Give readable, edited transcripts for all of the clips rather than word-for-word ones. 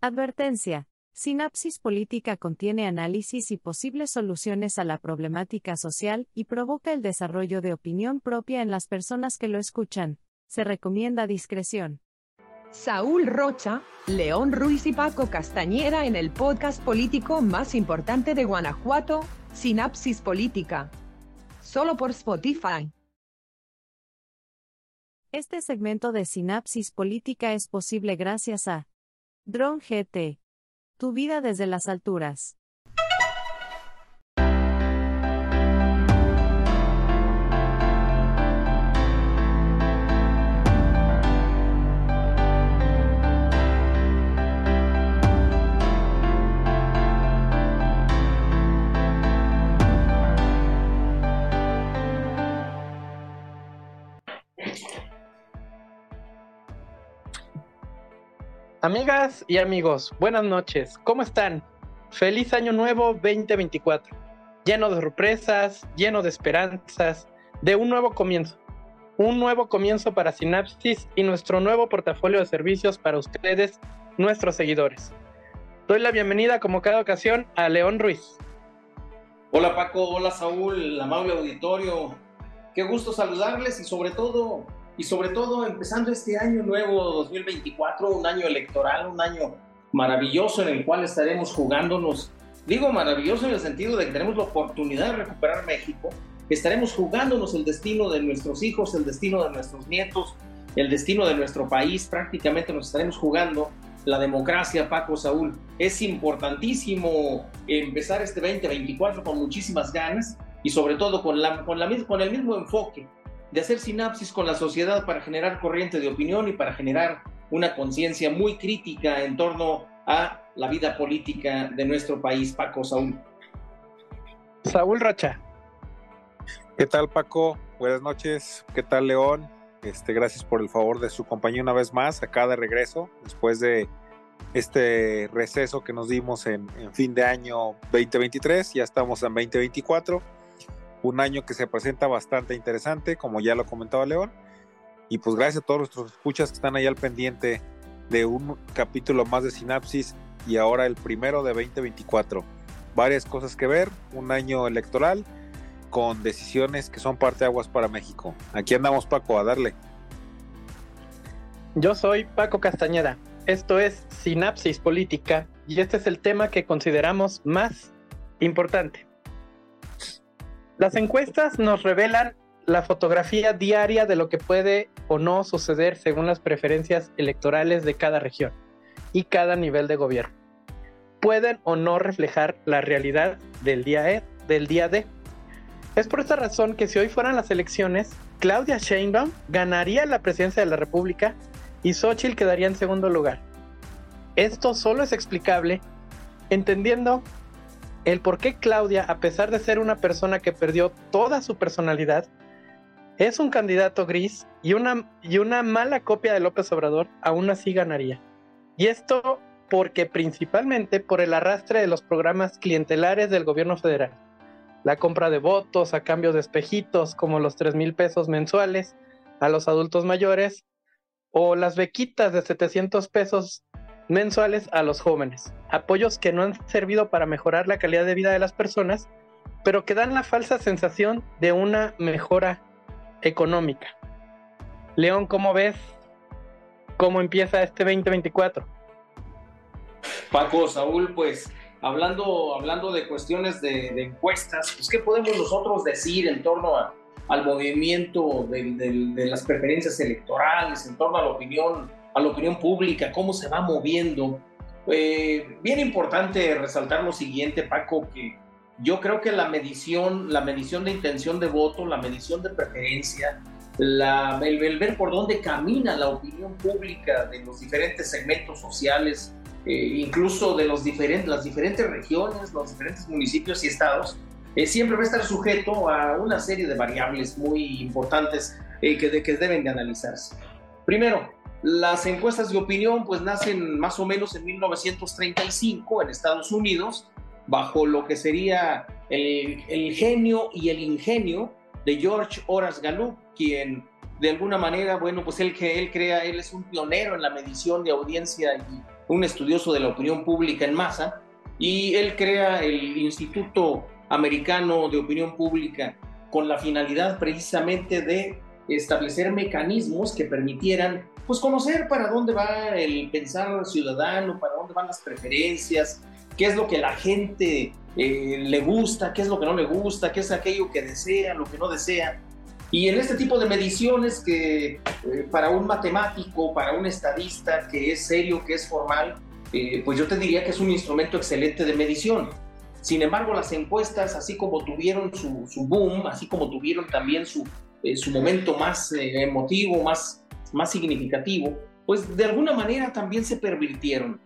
Advertencia. Sinapsis Política contiene análisis y posibles soluciones a la problemática social y provoca el desarrollo de opinión propia en las personas que lo escuchan. Se recomienda discreción. Saúl Rocha, León Ruiz y Paco Castañeda en el podcast político más importante de Guanajuato, Sinapsis Política. Solo por Spotify. Este segmento de Sinapsis Política es posible gracias a Drone GT. Tu vida desde las alturas. Amigas y amigos, buenas noches, ¿cómo están? Feliz Año Nuevo 2024, lleno de sorpresas, lleno de esperanzas, de un nuevo comienzo para Sinapsis y nuestro nuevo portafolio de servicios para ustedes, nuestros seguidores. Doy la bienvenida, como cada ocasión, a León Ruiz. Hola Paco, hola Saúl, amable auditorio, qué gusto saludarles y sobre todo empezando este año nuevo 2024, un año electoral, un año maravilloso en el cual estaremos jugándonos, digo maravilloso en el sentido de que tenemos la oportunidad de recuperar México, estaremos jugándonos el destino de nuestros hijos, el destino de nuestros nietos, el destino de nuestro país, prácticamente nos estaremos jugando la democracia, Paco, Saúl. Es importantísimo empezar este 2024 con muchísimas ganas y sobre todo con el mismo enfoque de hacer sinapsis con la sociedad para generar corriente de opinión y para generar una conciencia muy crítica en torno a la vida política de nuestro país, Paco, Saúl. Saúl Rocha. ¿Qué tal, Paco? Buenas noches. ¿Qué tal, León? Gracias por el favor de su compañía una vez más, acá de regreso, después de este receso que nos dimos en fin de año 2023, ya estamos en 2024. Un año que se presenta bastante interesante, como ya lo comentaba León, y pues gracias a todos nuestros escuchas que están ahí al pendiente de un capítulo más de Sinapsis y ahora el primero de 2024. Varias cosas que ver, un año electoral con decisiones que son parteaguas para México. Aquí andamos, Paco, a darle. Yo soy Paco Castañeda, esto es Sinapsis Política y este es el tema que consideramos más importante. Las encuestas nos revelan la fotografía diaria de lo que puede o no suceder según las preferencias electorales de cada región y cada nivel de gobierno. Pueden o no reflejar la realidad del día D. Es por esta razón que si hoy fueran las elecciones, Claudia Sheinbaum ganaría la presidencia de la República y Xochitl quedaría en segundo lugar. Esto solo es explicable entendiendo el por qué Claudia, a pesar de ser una persona que perdió toda su personalidad, es un candidato gris y una mala copia de López Obrador, aún así ganaría. Y esto porque principalmente por el arrastre de los programas clientelares del gobierno federal. La compra de votos a cambio de espejitos como los 3,000 pesos mensuales a los adultos mayores o las bequitas de 700 pesos mensuales a los jóvenes, apoyos que no han servido para mejorar la calidad de vida de las personas, pero que dan la falsa sensación de una mejora económica. León, ¿cómo ves cómo empieza este 2024? Paco, Saúl, pues hablando de cuestiones de encuestas, pues, ¿qué podemos nosotros decir en torno al movimiento de las preferencias electorales, en torno a la opinión pública, cómo se va moviendo? Bien importante resaltar lo siguiente, Paco, que yo creo que la medición de intención de voto, la medición de preferencia, el ver por dónde camina la opinión pública de los diferentes segmentos sociales, incluso de las diferentes regiones, los diferentes municipios y estados, siempre va a estar sujeto a una serie de variables muy importantes que deben de analizarse. Primero, las encuestas de opinión pues nacen más o menos en 1935 en Estados Unidos bajo lo que sería el genio y el ingenio de George Horace Gallup, quien de alguna manera, bueno, pues él es un pionero en la medición de audiencia un estudioso de la opinión pública en masa, y él crea el Instituto Americano de Opinión Pública con la finalidad precisamente de establecer mecanismos que permitieran, pues, conocer para dónde va el pensar ciudadano, para dónde van las preferencias, qué es lo que la gente le gusta, qué es lo que no le gusta, qué es aquello que desea, lo que no desea. Y en este tipo de mediciones que para un matemático, para un estadista que es serio, que es formal, pues yo te diría que es un instrumento excelente de medición. Sin embargo, las encuestas, así como tuvieron su boom, así como tuvieron también su momento más emotivo, más significativo, pues de alguna manera también se pervirtieron.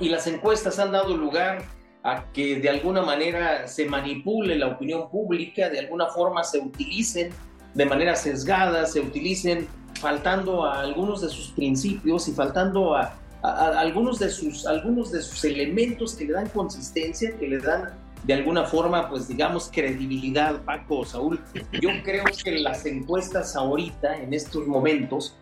Y las encuestas han dado lugar a que de alguna manera se manipule la opinión pública, de alguna forma se utilicen de manera sesgada, se utilicen faltando a algunos de sus principios y faltando a algunos de sus elementos que le dan consistencia, que le dan de alguna forma, pues digamos, credibilidad. Paco, Saúl, yo creo que las encuestas ahorita, en estos momentos,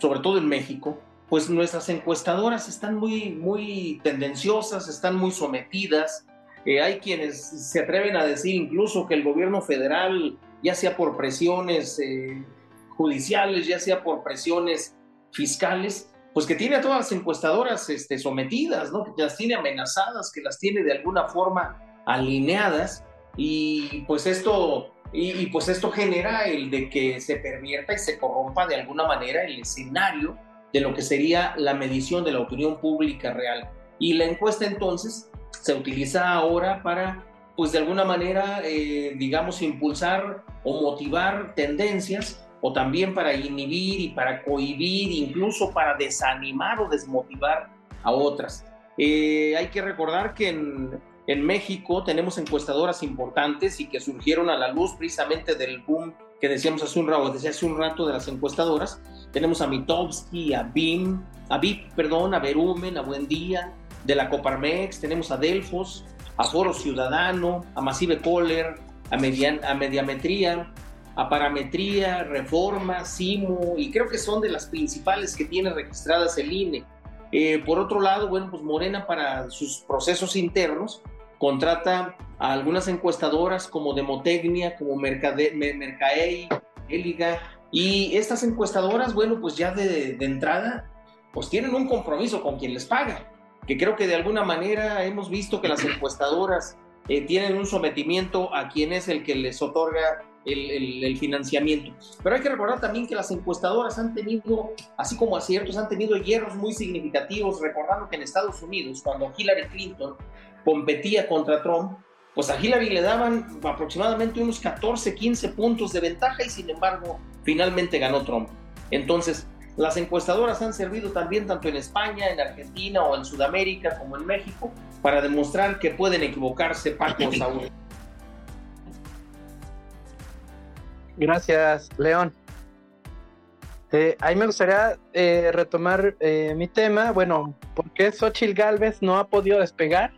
sobre todo en México, pues nuestras encuestadoras están muy tendenciosas, están muy sometidas. Hay quienes se atreven a decir incluso que el gobierno federal, ya sea por presiones judiciales, ya sea por presiones fiscales, pues que tiene a todas las encuestadoras sometidas, ¿no? Que las tiene amenazadas, que las tiene de alguna forma alineadas, y pues esto genera el de que se pervierta y se corrompa de alguna manera el escenario de lo que sería la medición de la opinión pública real. Y la encuesta entonces se utiliza ahora para, pues de alguna manera, digamos, impulsar o motivar tendencias, o también para inhibir y para cohibir, incluso para desanimar o desmotivar a otras. Hay que recordar que en México tenemos encuestadoras importantes y que surgieron a la luz precisamente del boom que decíamos hace un rato de las encuestadoras. Tenemos a Mitofsky, a BIP, a Berumen, a Buendía, de la Coparmex, tenemos a Delfos, a Foro Ciudadano, a Massive Caller, a Mediametría, a Parametría, Reforma, SIMO, y creo que son de las principales que tiene registradas el INE. Por otro lado, bueno, pues Morena, para sus procesos internos, contrata a algunas encuestadoras como Demotecnia, como Mercaei, Éliga, y estas encuestadoras, bueno, pues ya de entrada, pues tienen un compromiso con quien les paga, que creo que de alguna manera hemos visto que las encuestadoras tienen un sometimiento a quien es el que les otorga el financiamiento. Pero hay que recordar también que las encuestadoras han tenido, así como aciertos, han tenido hierros muy significativos, recordando que en Estados Unidos, cuando Hillary Clinton competía contra Trump, pues a Hillary le daban aproximadamente unos 14, 15 puntos de ventaja y sin embargo finalmente ganó Trump. Entonces, las encuestadoras han servido también tanto en España, en Argentina o en Sudamérica como en México para demostrar que pueden equivocarse, Paco, Saúl. Gracias, León. Ahí me gustaría retomar mi tema. Bueno, ¿por qué Xochitl Galvez no ha podido despegar?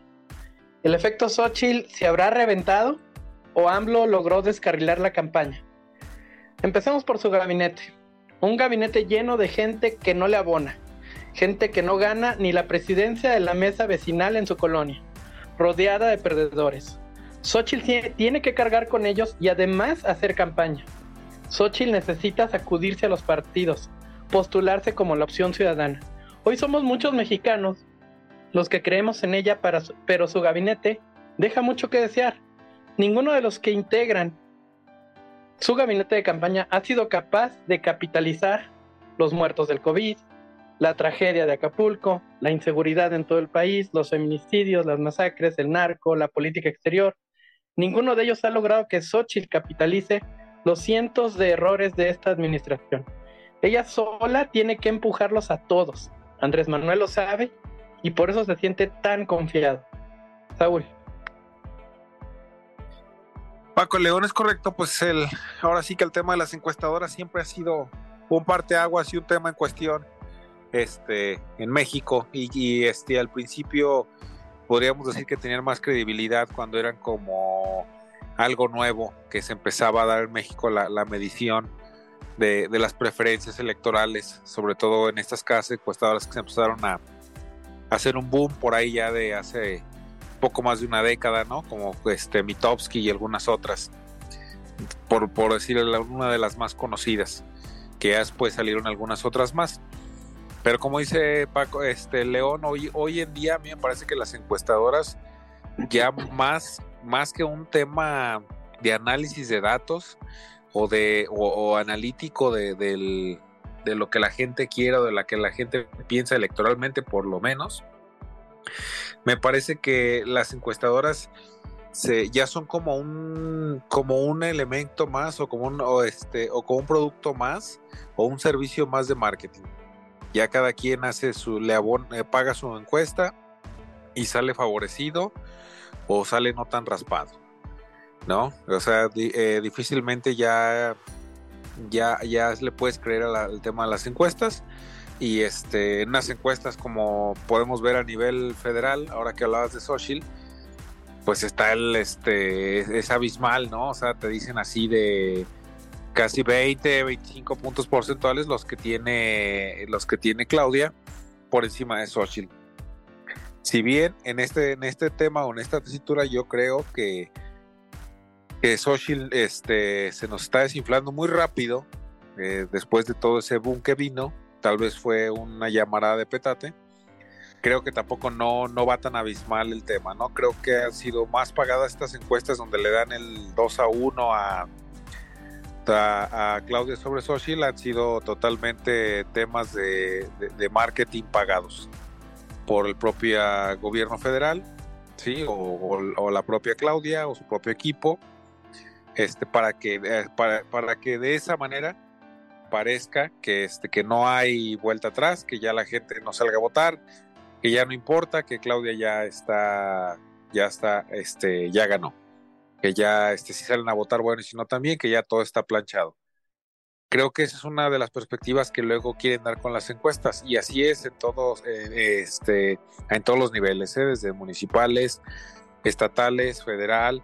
¿El efecto Xochitl se habrá reventado o AMLO logró descarrilar la campaña? Empecemos por su gabinete. Un gabinete lleno de gente que no le abona, gente que no gana ni la presidencia de la mesa vecinal en su colonia, rodeada de perdedores. Xochitl tiene que cargar con ellos y además hacer campaña. Xochitl necesita sacudirse a los partidos, postularse como la opción ciudadana. Hoy somos muchos mexicanos los que creemos en ella, pero su gabinete deja mucho que desear. Ninguno de los que integran su gabinete de campaña ha sido capaz de capitalizar los muertos del COVID, la tragedia de Acapulco, la inseguridad en todo el país, los feminicidios, las masacres, el narco, la política exterior. Ninguno de ellos ha logrado que Xochitl capitalice los cientos de errores de esta administración. Ella sola tiene que empujarlos a todos. Andrés Manuel lo sabe y por eso se siente tan confiado. Saúl. Paco, León, es correcto, pues ahora sí que el tema de las encuestadoras siempre ha sido un parteaguas y un tema en cuestión en México, y al principio podríamos decir que tenían más credibilidad cuando eran como algo nuevo que se empezaba a dar en México, la medición de las preferencias electorales, sobre todo en estas casas encuestadoras que se empezaron a hacer un boom por ahí ya de hace poco más de una década, ¿no? Como Mitofsky y algunas otras, por decir una de las más conocidas, que ya después salieron algunas otras más. Pero como dice Paco, León, hoy en día a mí me parece que las encuestadoras ya más que un tema de análisis de datos o analítico de lo que la gente quiera o de la que la gente piensa electoralmente, por lo menos, me parece que las encuestadoras ya son como un elemento más o como un producto más o un servicio más de marketing. Ya cada quien hace paga su encuesta y sale favorecido o sale no tan raspado, ¿no? O sea, difícilmente ya le puedes creer al tema de las encuestas. Y en las encuestas, como podemos ver a nivel federal, ahora que hablabas de Xochitl, pues está es abismal, ¿no? O sea, te dicen así de casi 20, 25 puntos porcentuales los que tiene Claudia por encima de Xochitl. Si bien en este tema o en esta tesitura yo creo que Xochitl se nos está desinflando muy rápido, después de todo ese boom que vino. Tal vez fue una llamarada de petate. Creo que tampoco no va tan abismal el tema, ¿no? Creo que han sido más pagadas estas encuestas donde le dan el 2-1 a Claudia sobre Xochitl. Han sido totalmente temas de marketing pagados por el propio gobierno federal, ¿sí? O la propia Claudia o su propio equipo, para que de esa manera parezca que no hay vuelta atrás, que ya la gente no salga a votar, que ya no importa, que Claudia ya está, ya ganó, que ya si salen a votar, bueno, y si no también, que ya todo está planchado. Creo que esa es una de las perspectivas que luego quieren dar con las encuestas, y así es en todos los niveles, desde municipales, estatales, federal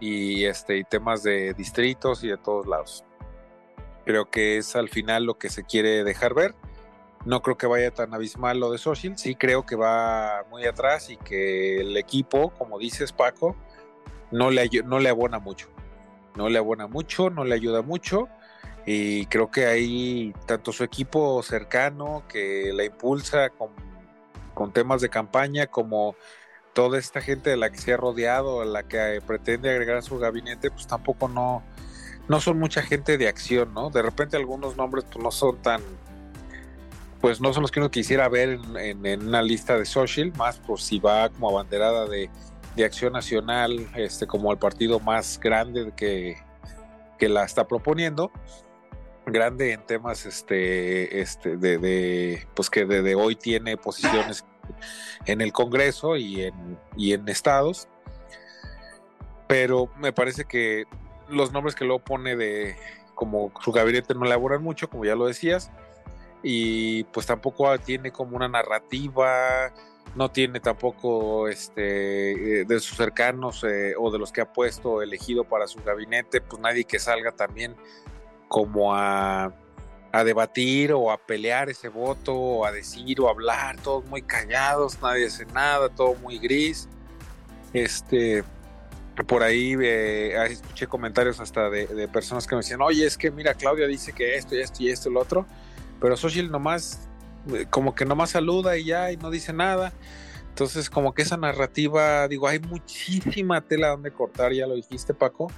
y temas de distritos y de todos lados. Creo que es al final lo que se quiere dejar ver. No creo que vaya tan abismal lo de Xochitl. Sí creo que va muy atrás y que el equipo, como dices, Paco, no le abona mucho. No le abona mucho, no le ayuda mucho. Y creo que ahí tanto su equipo cercano que la impulsa con temas de campaña, como toda esta gente de la que se ha rodeado, a la que pretende agregar a su gabinete, pues tampoco no son mucha gente de acción, ¿no? De repente algunos nombres pues, no son los que uno quisiera ver en una lista de social, más por si va como abanderada de Acción Nacional, como el partido más grande que la está proponiendo, grande en temas pues que desde hoy tiene posiciones en el Congreso y en estados, pero me parece que los nombres que luego pone como su gabinete no elaboran mucho, como ya lo decías, y pues tampoco tiene como una narrativa, no tiene tampoco de sus cercanos o de los que ha puesto elegido para su gabinete, pues nadie que salga también como a debatir o a pelear ese voto, o a decir o a hablar, todos muy callados, nadie hace nada, todo muy gris. Por ahí escuché comentarios hasta de personas que me decían, oye, es que mira, Claudia dice que esto y esto y esto y lo otro, pero Xochitl nomás, como que nomás saluda y ya, y no dice nada. Entonces como que esa narrativa, digo, hay muchísima tela donde cortar, ya lo dijiste, Paco,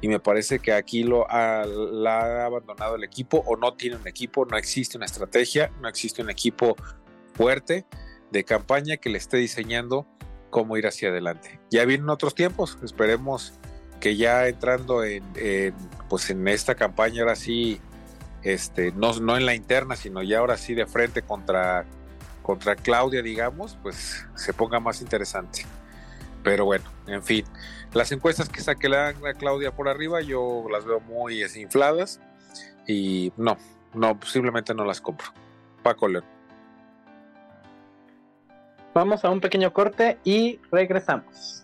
y me parece que aquí la ha abandonado el equipo, o no tiene un equipo, no existe una estrategia, no existe un equipo fuerte de campaña que le esté diseñando cómo ir hacia adelante. Ya vienen otros tiempos, esperemos que ya entrando en esta campaña, ahora sí, no en la interna, sino ya ahora sí de frente contra Claudia, digamos, pues se ponga más interesante. Pero bueno, en fin, las encuestas que sacan a Claudia por arriba, yo las veo muy desinfladas y no, simplemente no las compro. Paco, León. Vamos a un pequeño corte y regresamos.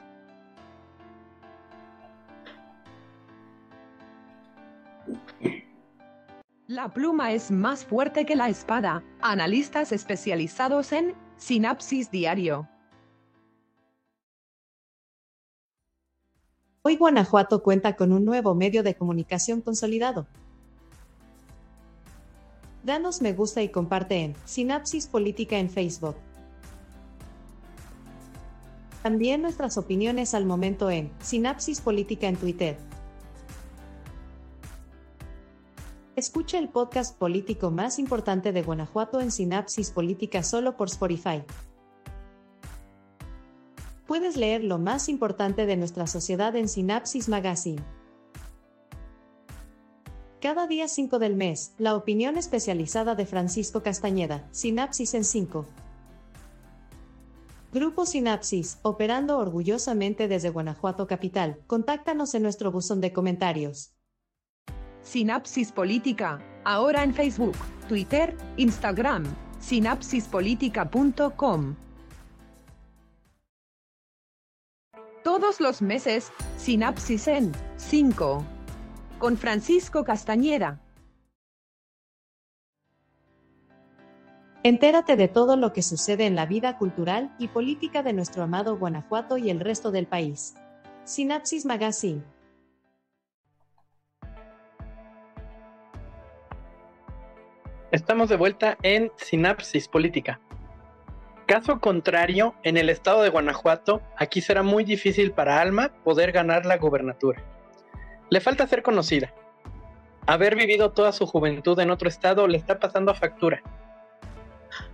La pluma es más fuerte que la espada. Analistas especializados en Sinapsis Diario. Hoy Guanajuato cuenta con un nuevo medio de comunicación consolidado. Danos me gusta y comparte en Sinapsis Política en Facebook. También nuestras opiniones al momento en Sinapsis Política en Twitter. Escucha el podcast político más importante de Guanajuato en Sinapsis Política solo por Spotify. Puedes leer lo más importante de nuestra sociedad en Sinapsis Magazine. Cada día 5 del mes, la opinión especializada de Francisco Castañeda, Sinapsis en 5. Grupo Sinapsis, operando orgullosamente desde Guanajuato Capital. Contáctanos en nuestro buzón de comentarios. Sinapsis Política, ahora en Facebook, Twitter, Instagram, sinapsispolitica.com. Todos los meses, Sinapsis en 5, con Francisco Castañeda. Entérate de todo lo que sucede en la vida cultural y política de nuestro amado Guanajuato y el resto del país. Sinapsis Magazine. Estamos de vuelta en Sinapsis Política. Caso contrario, en el estado de Guanajuato, aquí será muy difícil para Alma poder ganar la gubernatura. Le falta ser conocida. Haber vivido toda su juventud en otro estado le está pasando a factura.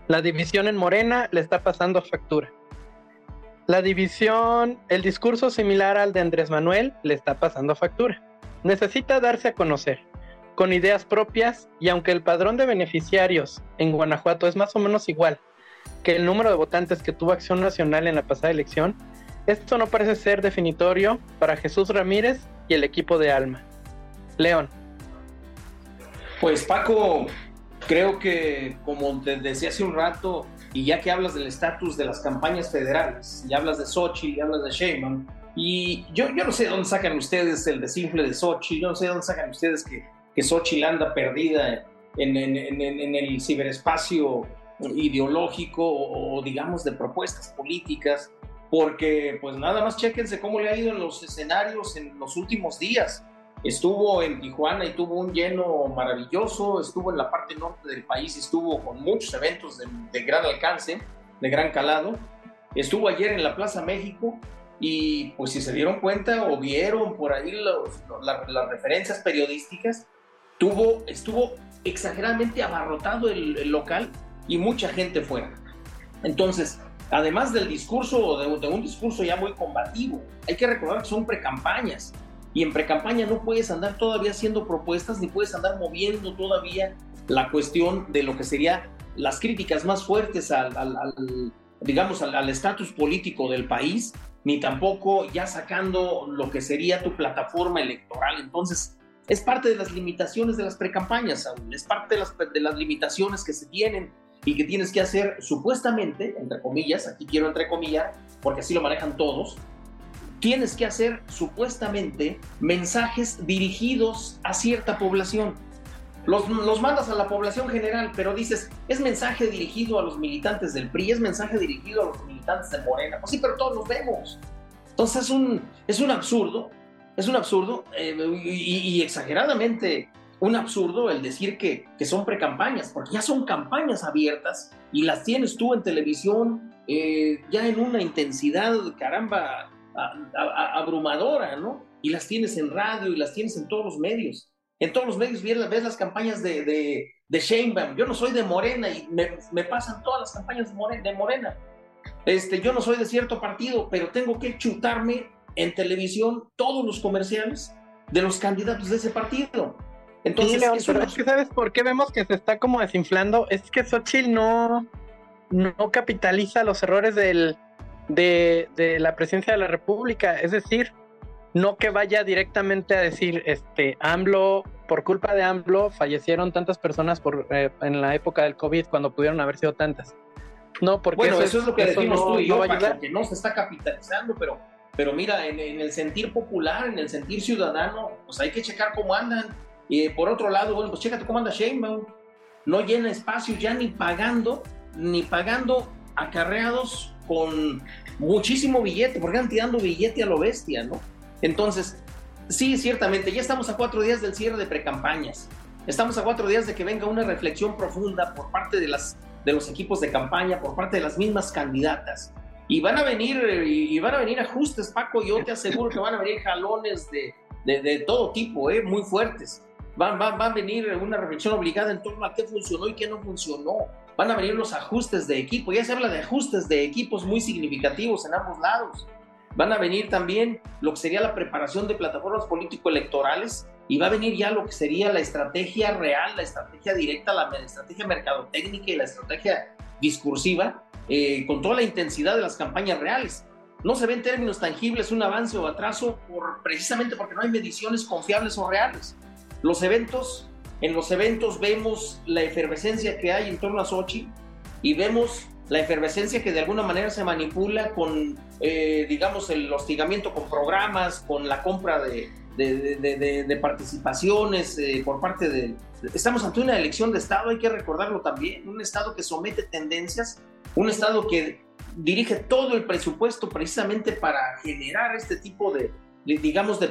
La división en Morena le está pasando a factura. La división, el discurso similar al de Andrés Manuel, le está pasando a factura. Necesita darse a conocer con ideas propias, y aunque el padrón de beneficiarios en Guanajuato es más o menos igual que el número de votantes que tuvo Acción Nacional en la pasada elección, esto no parece ser definitorio para Jesús Ramírez y el equipo de Alma. León. Pues Paco, creo que como te decía hace un rato, y ya que hablas del estatus de las campañas federales, y hablas de Xochitl, y hablas de Sheinbaum, y yo no sé de dónde sacan ustedes el desinfle de Xochitl, yo no sé de dónde sacan ustedes que Xochitl anda perdida en el ciberespacio ideológico o digamos de propuestas políticas, porque pues nada más chéquense cómo le ha ido en los escenarios en los últimos días. Estuvo en Tijuana y tuvo un lleno maravilloso, estuvo en la parte norte del país y estuvo con muchos eventos de gran alcance, de gran calado. Estuvo ayer en la Plaza México y pues si se dieron cuenta o vieron por ahí las referencias periodísticas, estuvo exageradamente abarrotado el local y mucha gente fuera. Entonces, además del discurso, de un discurso ya muy combativo, hay que recordar que son precampañas, y en precampaña no puedes andar todavía haciendo propuestas, ni puedes andar moviendo todavía la cuestión de lo que serían las críticas más fuertes al estatus político del país, ni tampoco ya sacando lo que sería tu plataforma electoral. Entonces, es parte de las limitaciones de las precampañas, es parte de las limitaciones que se tienen y que tienes que hacer supuestamente, entre comillas, aquí quiero entrecomillar, porque así lo manejan todos, tienes que hacer supuestamente mensajes dirigidos a cierta población. Los mandas a la población general, pero dices, es mensaje dirigido a los militantes del PRI, es mensaje dirigido a los militantes de Morena. Pues sí, pero todos los vemos. Entonces es un absurdo y exageradamente un absurdo el decir que son precampañas, porque ya son campañas abiertas y las tienes tú en televisión ya en una intensidad, caramba, abrumadora, ¿no? Y las tienes en radio y las tienes en todos los medios. En todos los medios ves las campañas de Sheinbaum. Yo no soy de Morena y me pasan todas las campañas de Morena. Yo no soy de cierto partido, pero tengo que chutarme en televisión todos los comerciales de los candidatos de ese partido. Entonces, sí, León, pero es que ¿sabes por qué vemos que se está como desinflando? Es que Xochitl no capitaliza los errores de la presidencia de la República. Es decir, no que vaya directamente a decir, AMLO, por culpa de AMLO, fallecieron tantas personas en la época del COVID cuando pudieron haber sido tantas. No, porque bueno, eso es lo que decimos tú y yo, Paco, que no se está capitalizando, pero mira, en el sentir popular, en el sentir ciudadano, pues hay que checar cómo andan. Y por otro lado, bueno, pues chécate cómo anda Sheinbaum. No llena espacios ya ni pagando acarreados con muchísimo billete, porque andan tirando billete a lo bestia, ¿no? Entonces, sí, ciertamente, ya estamos a 4 días del cierre de precampañas. Estamos a 4 días de que venga una reflexión profunda por parte de los equipos de campaña, por parte de las mismas candidatas. Y van a venir, ajustes, Paco, yo te aseguro que van a venir jalones de todo tipo, muy fuertes. Va a venir una reflexión obligada en torno a qué funcionó y qué no funcionó. Van a venir los ajustes de equipo. Ya se habla de ajustes de equipos muy significativos en ambos lados. Van a venir también lo que sería la preparación de plataformas político-electorales, y va a venir ya lo que sería la estrategia real, la estrategia directa, la estrategia mercadotécnica y la estrategia discursiva, con toda la intensidad de las campañas reales. No se ven términos tangibles un avance o atraso precisamente porque no hay mediciones confiables o reales. En los eventos vemos la efervescencia que hay en torno a Xochitl y vemos la efervescencia que de alguna manera se manipula con, digamos, el hostigamiento con programas, con la compra de participaciones por parte de... Estamos ante una elección de Estado, hay que recordarlo también, un Estado que somete tendencias, un Estado que dirige todo el presupuesto precisamente para generar este tipo de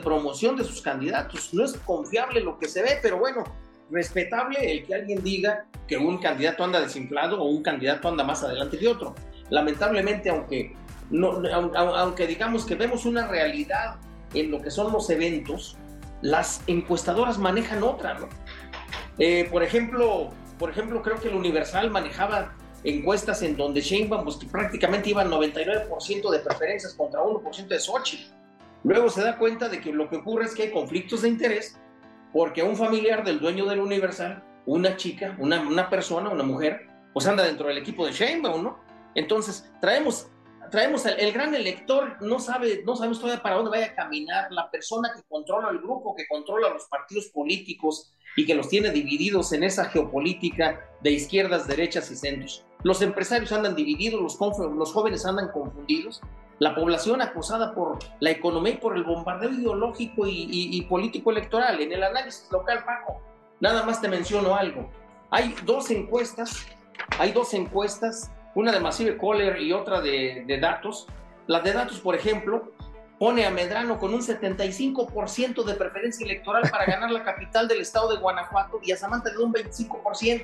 promoción de sus candidatos. No es confiable lo que se ve, pero bueno, respetable el que alguien diga que un candidato anda desinflado o un candidato anda más adelante que otro. Lamentablemente, aunque digamos que vemos una realidad en lo que son los eventos, las encuestadoras manejan otra, ¿no? Por ejemplo, creo que el Universal manejaba encuestas en donde Sheinbaum, pues, que prácticamente iban 99% de preferencias contra 1% de Xochitl. Luego se da cuenta de que lo que ocurre es que hay conflictos de interés, porque un familiar del dueño del Universal, una chica, una persona, una mujer, pues anda dentro del equipo de Sheinbaum, ¿no? Entonces, traemos el gran elector, no sabemos todavía para dónde vaya a caminar la persona que controla el grupo, que controla los partidos políticos y que los tiene divididos en esa geopolítica de izquierdas, derechas y centros. Los empresarios andan divididos, los jóvenes andan confundidos, la población acosada por la economía y por el bombardeo ideológico y político electoral. En el análisis local, Paco, nada más te menciono algo. Hay dos encuestas, una de Massive Caller y otra de datos. La de datos, por ejemplo, pone a Medrano con un 75% de preferencia electoral para ganar la capital del estado de Guanajuato y a Samantha de un 25%.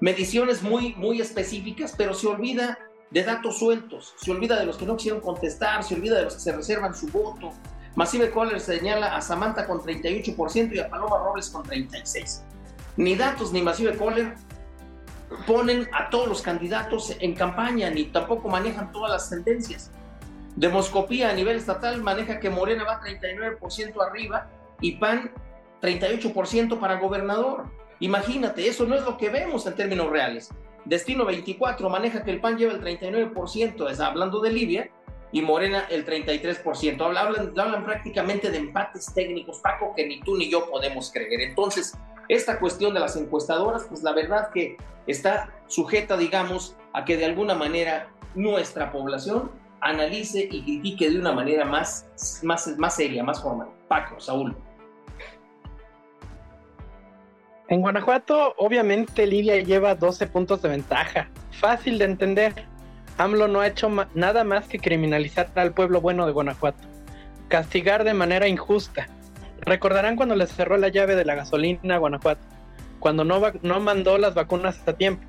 Mediciones muy, muy específicas, pero se olvida de datos sueltos, se olvida de los que no quisieron contestar, se olvida de los que se reservan su voto. Massive Caller señala a Samantha con 38% y a Paloma Robles con 36%. Ni datos ni Massive Caller ponen a todos los candidatos en campaña, ni tampoco manejan todas las tendencias. Demoscopía a nivel estatal maneja que Morena va 39% arriba y PAN 38% para gobernador. Imagínate, eso no es lo que vemos en términos reales. Destino 24 maneja que el PAN lleva el 39%, está hablando de Libia, y Morena el 33%. Hablan prácticamente de empates técnicos, Paco, que ni tú ni yo podemos creer. Entonces, esta cuestión de las encuestadoras, pues la verdad que está sujeta, digamos, a que de alguna manera nuestra población analice y critique de una manera más seria, más formal. Paco, Saúl. En Guanajuato, obviamente, Libia lleva 12 puntos de ventaja. Fácil de entender. AMLO no ha hecho nada más que criminalizar al pueblo bueno de Guanajuato. Castigar de manera injusta. Recordarán cuando les cerró la llave de la gasolina a Guanajuato. Cuando no mandó las vacunas a tiempo.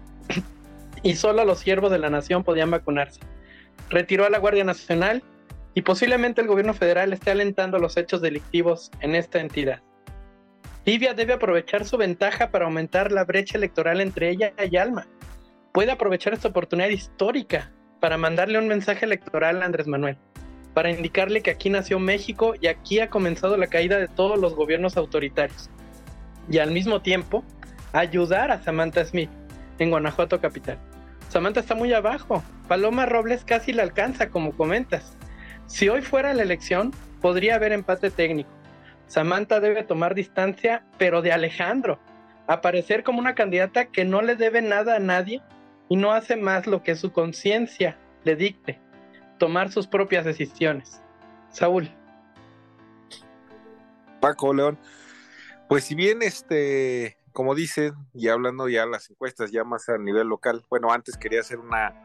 Y solo los siervos de la nación podían vacunarse. Retiró a la Guardia Nacional. Y posiblemente el gobierno federal esté alentando los hechos delictivos en esta entidad. Libia debe aprovechar su ventaja para aumentar la brecha electoral entre ella y Alma. Puede aprovechar esta oportunidad histórica para mandarle un mensaje electoral a Andrés Manuel, para indicarle que aquí nació México y aquí ha comenzado la caída de todos los gobiernos autoritarios. Y al mismo tiempo, ayudar a Samantha Smith en Guanajuato capital. Samantha está muy abajo. Paloma Robles casi la alcanza, como comentas. Si hoy fuera la elección, podría haber empate técnico. Samantha debe tomar distancia, pero de Alejandro, aparecer como una candidata que no le debe nada a nadie y no hace más lo que su conciencia le dicte, tomar sus propias decisiones. Saúl. Paco, León, pues si bien, como dicen, y hablando ya las encuestas ya más a nivel local, bueno, antes quería hacer una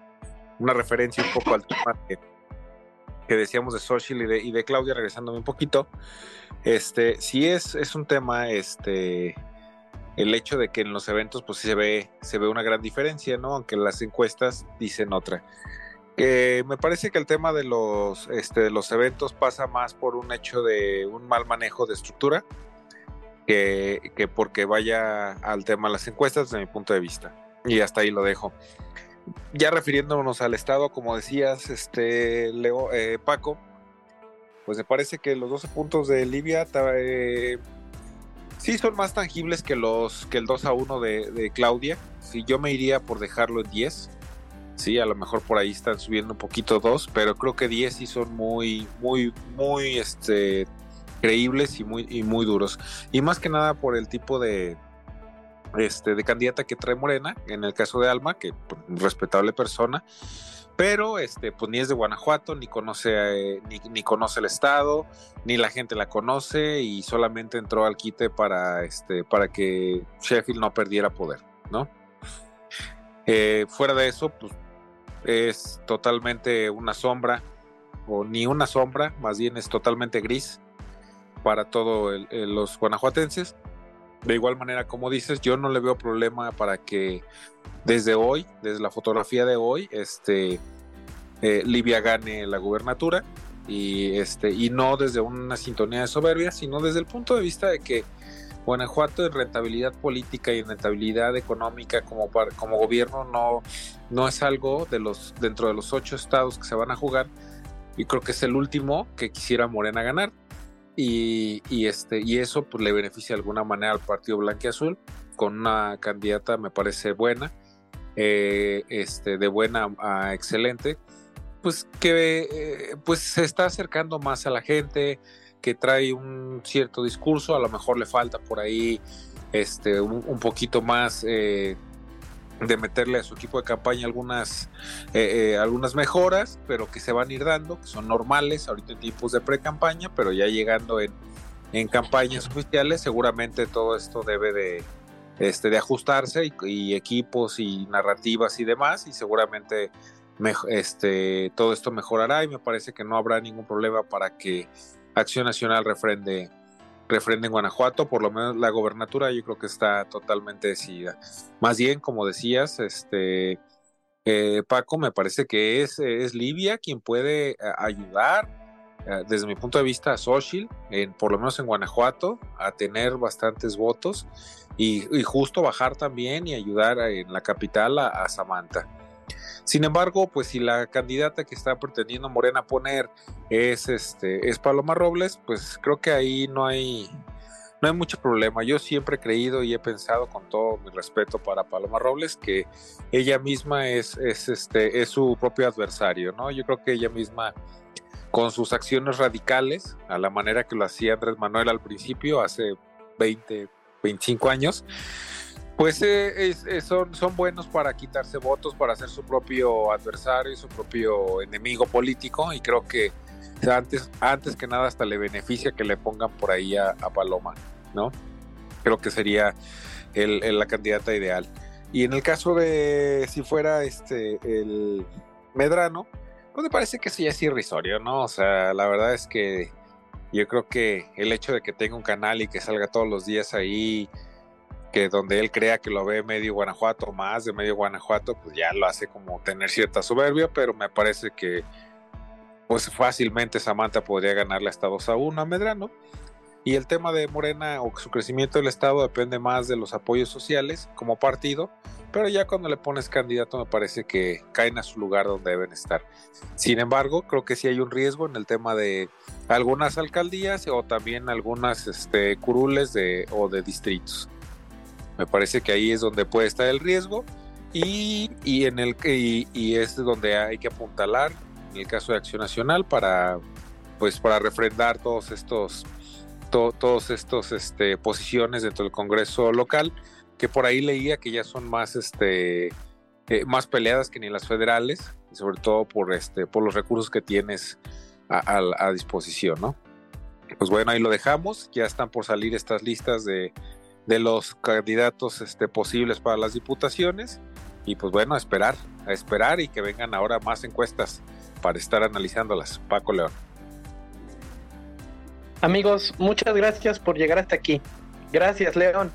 una referencia un poco al tema que decíamos de Xochitl y de Claudia, regresándome un poquito. Sí es un tema, el hecho de que en los eventos pues sí se ve una gran diferencia, ¿no? Aunque las encuestas dicen otra. Me parece que el tema de los eventos pasa más por un hecho de un mal manejo de estructura que porque vaya al tema de las encuestas, desde mi punto de vista. Y hasta ahí lo dejo. Ya refiriéndonos al Estado, como decías, Leo, Paco, pues me parece que los 12 puntos de Libia sí son más tangibles que el 2-1 de Claudia. Sí, yo me iría por dejarlo en 10. Sí, a lo mejor por ahí están subiendo un poquito 2, pero creo que 10 sí son muy, muy, muy creíbles y muy duros. Y más que nada por el tipo de candidata que trae Morena, en el caso de Alma, que respetable persona, pero pues ni es de Guanajuato, ni conoce el estado, ni la gente la conoce, y solamente entró al quite para que Sheffield no perdiera poder, ¿no? Fuera de eso, pues es totalmente una sombra, o ni una sombra, más bien es totalmente gris para todos los guanajuatenses. De igual manera, como dices, yo no le veo problema para que desde hoy, desde la fotografía de hoy, Libia gane la gubernatura, y no desde una sintonía de soberbia, sino desde el punto de vista de que Guanajuato en rentabilidad política y en rentabilidad económica como gobierno no es algo dentro de los 8 estados que se van a jugar, y creo que es el último que quisiera Morena ganar. Y eso pues le beneficia de alguna manera al partido blanquiazul, con una candidata, me parece, buena, de buena a excelente, pues que pues se está acercando más a la gente, que trae un cierto discurso. A lo mejor le falta por ahí un poquito más de meterle a su equipo de campaña algunas mejoras, pero que se van a ir dando, que son normales ahorita en tipos de pre-campaña, pero ya llegando en campañas oficiales seguramente todo esto debe de ajustarse, y equipos y narrativas y demás, y seguramente todo esto mejorará, y me parece que no habrá ningún problema para que Acción Nacional refrende en Guanajuato, por lo menos la gobernatura. Yo creo que está totalmente decidida. Más bien, como decías, Paco, me parece que es Libia quien puede ayudar, desde mi punto de vista, a Xochitl, por lo menos en Guanajuato, a tener bastantes votos, y justo bajar también y ayudar en la capital a Samantha. Sin embargo, pues si la candidata que está pretendiendo Morena poner es Paloma Robles, pues creo que ahí no hay mucho problema. Yo siempre he creído y he pensado, con todo mi respeto para Paloma Robles, que ella misma es su propio adversario, ¿no? Yo creo que ella misma, con sus acciones radicales, a la manera que lo hacía Andrés Manuel al principio, hace 20, 25 años, pues son buenos para quitarse votos, para ser su propio adversario, su propio enemigo político, y creo que antes que nada hasta le beneficia que le pongan por ahí a Paloma, ¿no? Creo que sería la candidata ideal. Y en el caso de si fuera el Medrano, pues me parece que eso ya es irrisorio, ¿no? O sea, la verdad es que yo creo que el hecho de que tenga un canal y que salga todos los días ahí, que donde él crea que lo ve medio Guanajuato, más de medio Guanajuato, pues ya lo hace como tener cierta soberbia, pero me parece que pues fácilmente Samantha podría ganarle hasta 2-1 a Medrano. Y el tema de Morena, o su crecimiento del estado, depende más de los apoyos sociales como partido, pero ya cuando le pones candidato me parece que caen a su lugar donde deben estar. Sin embargo, creo que sí hay un riesgo en el tema de algunas alcaldías, o también algunas curules o de distritos. Me parece que ahí es donde puede estar el riesgo, y es donde hay que apuntalar en el caso de Acción Nacional para refrendar todos estos posiciones dentro del Congreso local, que por ahí leía que ya son más más peleadas que ni las federales, sobre todo por los recursos que tienes a disposición, ¿no? Pues bueno, ahí lo dejamos. Ya están por salir estas listas de los candidatos posibles para las diputaciones, y pues bueno, a esperar. a esperar y que vengan ahora más encuestas para estar analizándolas. Paco León. Amigos, muchas gracias por llegar hasta aquí. Gracias, León.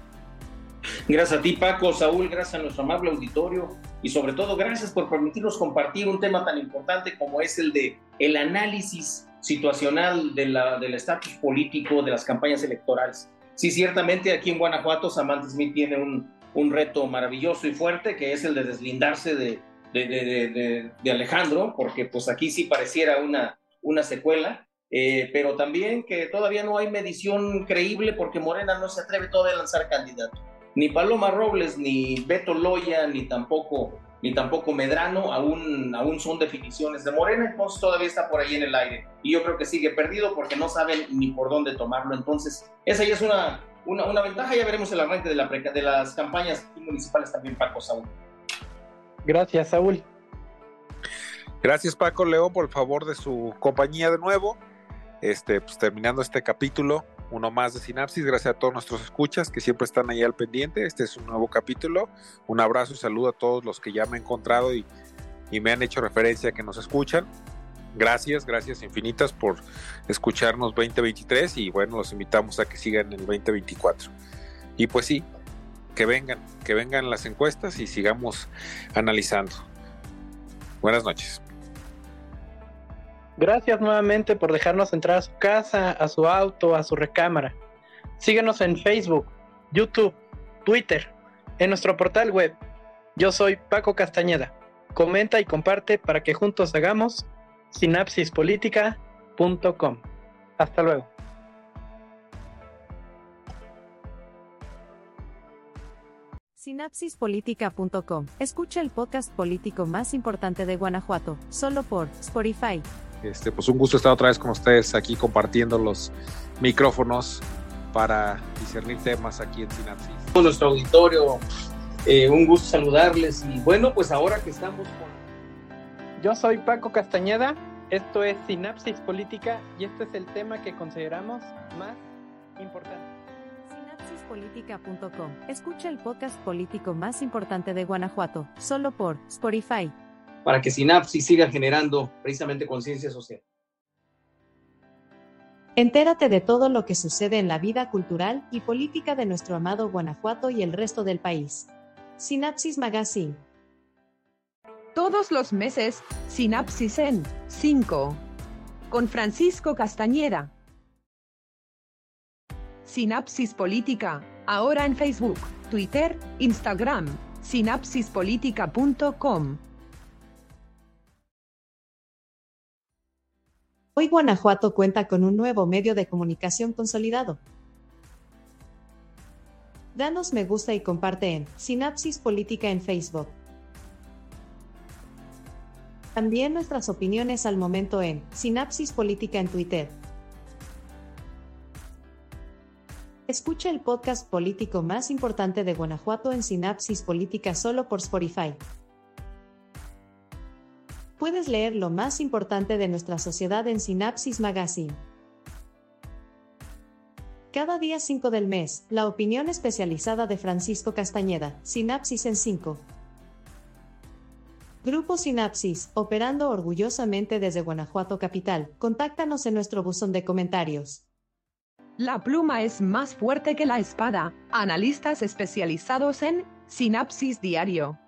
Gracias a ti, Paco, Saúl, gracias a nuestro amable auditorio y sobre todo gracias por permitirnos compartir un tema tan importante como es el de el análisis situacional del estatus político de las campañas electorales. Sí, ciertamente aquí en Guanajuato Samantha Smith tiene un reto maravilloso y fuerte que es el de deslindarse de Alejandro, porque pues aquí sí pareciera una secuela, pero también que todavía no hay medición creíble porque Morena no se atreve todavía a lanzar candidato. Ni Paloma Robles, ni Beto Loya, ni tampoco Medrano, aún son definiciones de Morena, entonces todavía está por ahí en el aire. Y yo creo que sigue perdido porque no saben ni por dónde tomarlo. Entonces, esa ya es una ventaja. Ya veremos el arranque de las campañas municipales también, Paco, Saúl. Gracias, Saúl. Gracias, Paco, Leo, por el favor de su compañía de nuevo. Pues terminando este capítulo, uno más de Sinapsis, gracias a todos nuestros escuchas que siempre están ahí al pendiente. Este es un nuevo capítulo, un abrazo y saludo a todos los que ya me he encontrado y me han hecho referencia que nos escuchan. Gracias infinitas por escucharnos 2023 y bueno, los invitamos a que sigan en 2024 y pues sí, que vengan las encuestas y sigamos analizando. Buenas noches. Gracias nuevamente por dejarnos entrar a su casa, a su auto, a su recámara. Síguenos en Facebook, YouTube, Twitter, en nuestro portal web. Yo soy Paco Castañeda. Comenta y comparte para que juntos hagamos sinapsispolitica.com. Hasta luego. Sinapsispolitica.com. Escucha el podcast político más importante de Guanajuato, solo por Spotify. Pues un gusto estar otra vez con ustedes aquí compartiendo los micrófonos para discernir temas aquí en Sinapsis. Con nuestro auditorio, un gusto saludarles y bueno, pues ahora que estamos con... Yo soy Paco Castañeda, esto es Sinapsis Política y este es el tema que consideramos más importante. Sinapsispolitica.com. Escucha el podcast político más importante de Guanajuato, solo por Spotify. Para que Sinapsis siga generando precisamente conciencia social. Entérate de todo lo que sucede en la vida cultural y política de nuestro amado Guanajuato y el resto del país. Sinapsis Magazine. Todos los meses, Sinapsis en 5. Con Francisco Castañeda. Sinapsis Política, ahora en Facebook, Twitter, Instagram, sinapsispolitica.com. Hoy Guanajuato cuenta con un nuevo medio de comunicación consolidado. Danos me gusta y comparte en Sinapsis Política en Facebook. También nuestras opiniones al momento en Sinapsis Política en Twitter. Escucha el podcast político más importante de Guanajuato en Sinapsis Política solo por Spotify. Puedes leer lo más importante de nuestra sociedad en Sinapsis Magazine. Cada día 5 del mes, la opinión especializada de Francisco Castañeda, Sinapsis en 5. Grupo Sinapsis, operando orgullosamente desde Guanajuato Capital. Contáctanos en nuestro buzón de comentarios. La pluma es más fuerte que la espada. Analistas especializados en Sinapsis Diario.